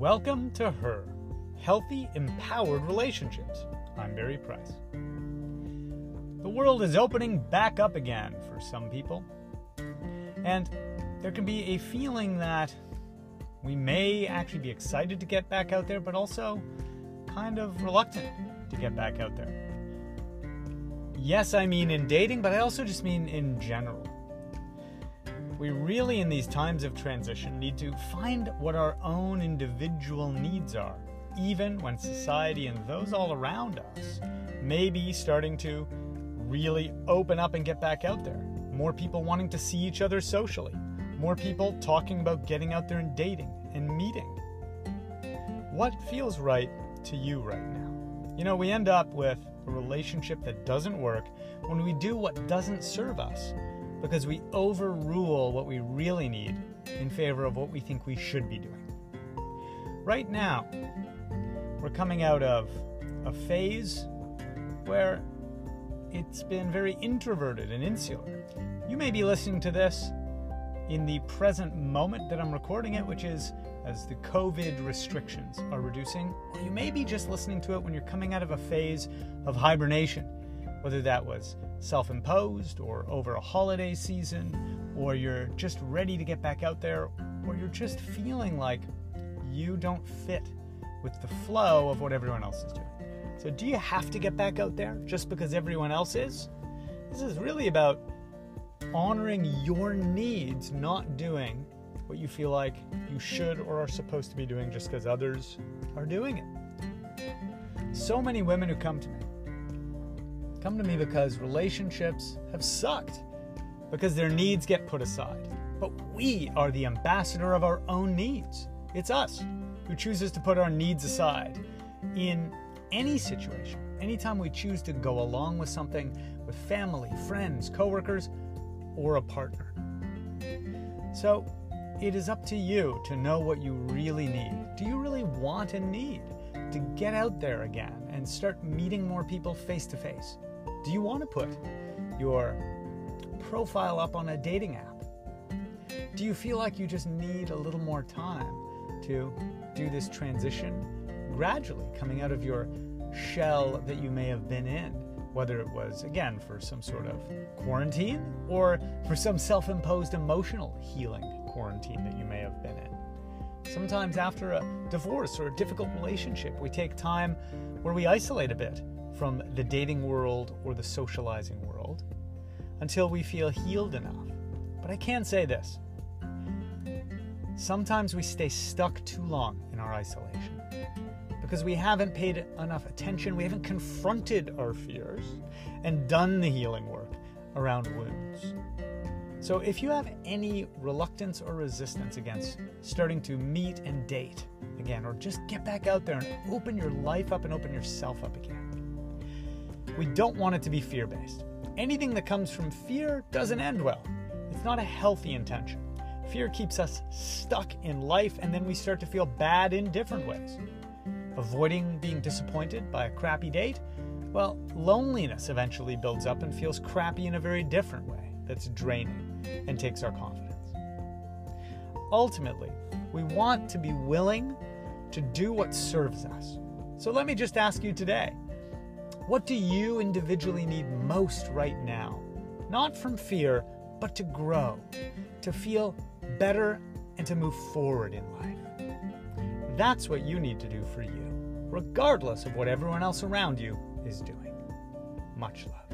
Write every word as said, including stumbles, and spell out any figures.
Welcome to Her, Healthy, Empowered Relationships. I'm Barry Price. The world is opening back up again for some people, and there can be a feeling that we may actually be excited to get back out there, but also kind of reluctant to get back out there. Yes, I mean in dating, but I also just mean in general. We really, in these times of transition, need to find what our own individual needs are, even when society and those all around us may be starting to really open up and get back out there. More people wanting to see each other socially, more people talking about getting out there and dating and meeting. What feels right to you right now? You know, we end up with a relationship that doesn't work when we do what doesn't serve us, because we overrule what we really need in favor of what we think we should be doing. Right now, we're coming out of a phase where it's been very introverted and insular. You may be listening to this in the present moment that I'm recording it, which is as the COVID restrictions are reducing, or you may be just listening to it when you're coming out of a phase of hibernation, whether that was self-imposed or over a holiday season, or you're just ready to get back out there, or you're just feeling like you don't fit with the flow of what everyone else is doing. So do you have to get back out there just because everyone else is? This is really about honoring your needs, not doing what you feel like you should or are supposed to be doing just because others are doing it. So many women who come to me Come to me because relationships have sucked, because their needs get put aside. But we are the ambassador of our own needs. It's us who chooses to put our needs aside in any situation. Anytime we choose to go along with something, with family, friends, coworkers, or a partner. So it is up to you to know what you really need. Do you really want and need to get out there again and start meeting more people face to face? Do you want to put your profile up on a dating app? Do you feel like you just need a little more time to do this transition gradually, coming out of your shell that you may have been in, whether it was, again, for some sort of quarantine or for some self-imposed emotional healing quarantine that you may have been in? Sometimes after a divorce or a difficult relationship, we take time where we isolate a bit from the dating world or the socializing world until we feel healed enough. But I can say this. Sometimes we stay stuck too long in our isolation because we haven't paid enough attention, we haven't confronted our fears and done the healing work around wounds. So if you have any reluctance or resistance against starting to meet and date again, or just get back out there and open your life up and open yourself up again, we don't want it to be fear-based. Anything that comes from fear doesn't end well. It's not a healthy intention. Fear keeps us stuck in life, and then we start to feel bad in different ways. Avoiding being disappointed by a crappy date? Well, loneliness eventually builds up and feels crappy in a very different way. That's draining and takes our confidence. Ultimately, we want to be willing to do what serves us. So let me just ask you today, what do you individually need most right now? Not from fear, but to grow, to feel better, and to move forward in life. That's what you need to do for you, regardless of what everyone else around you is doing. Much love.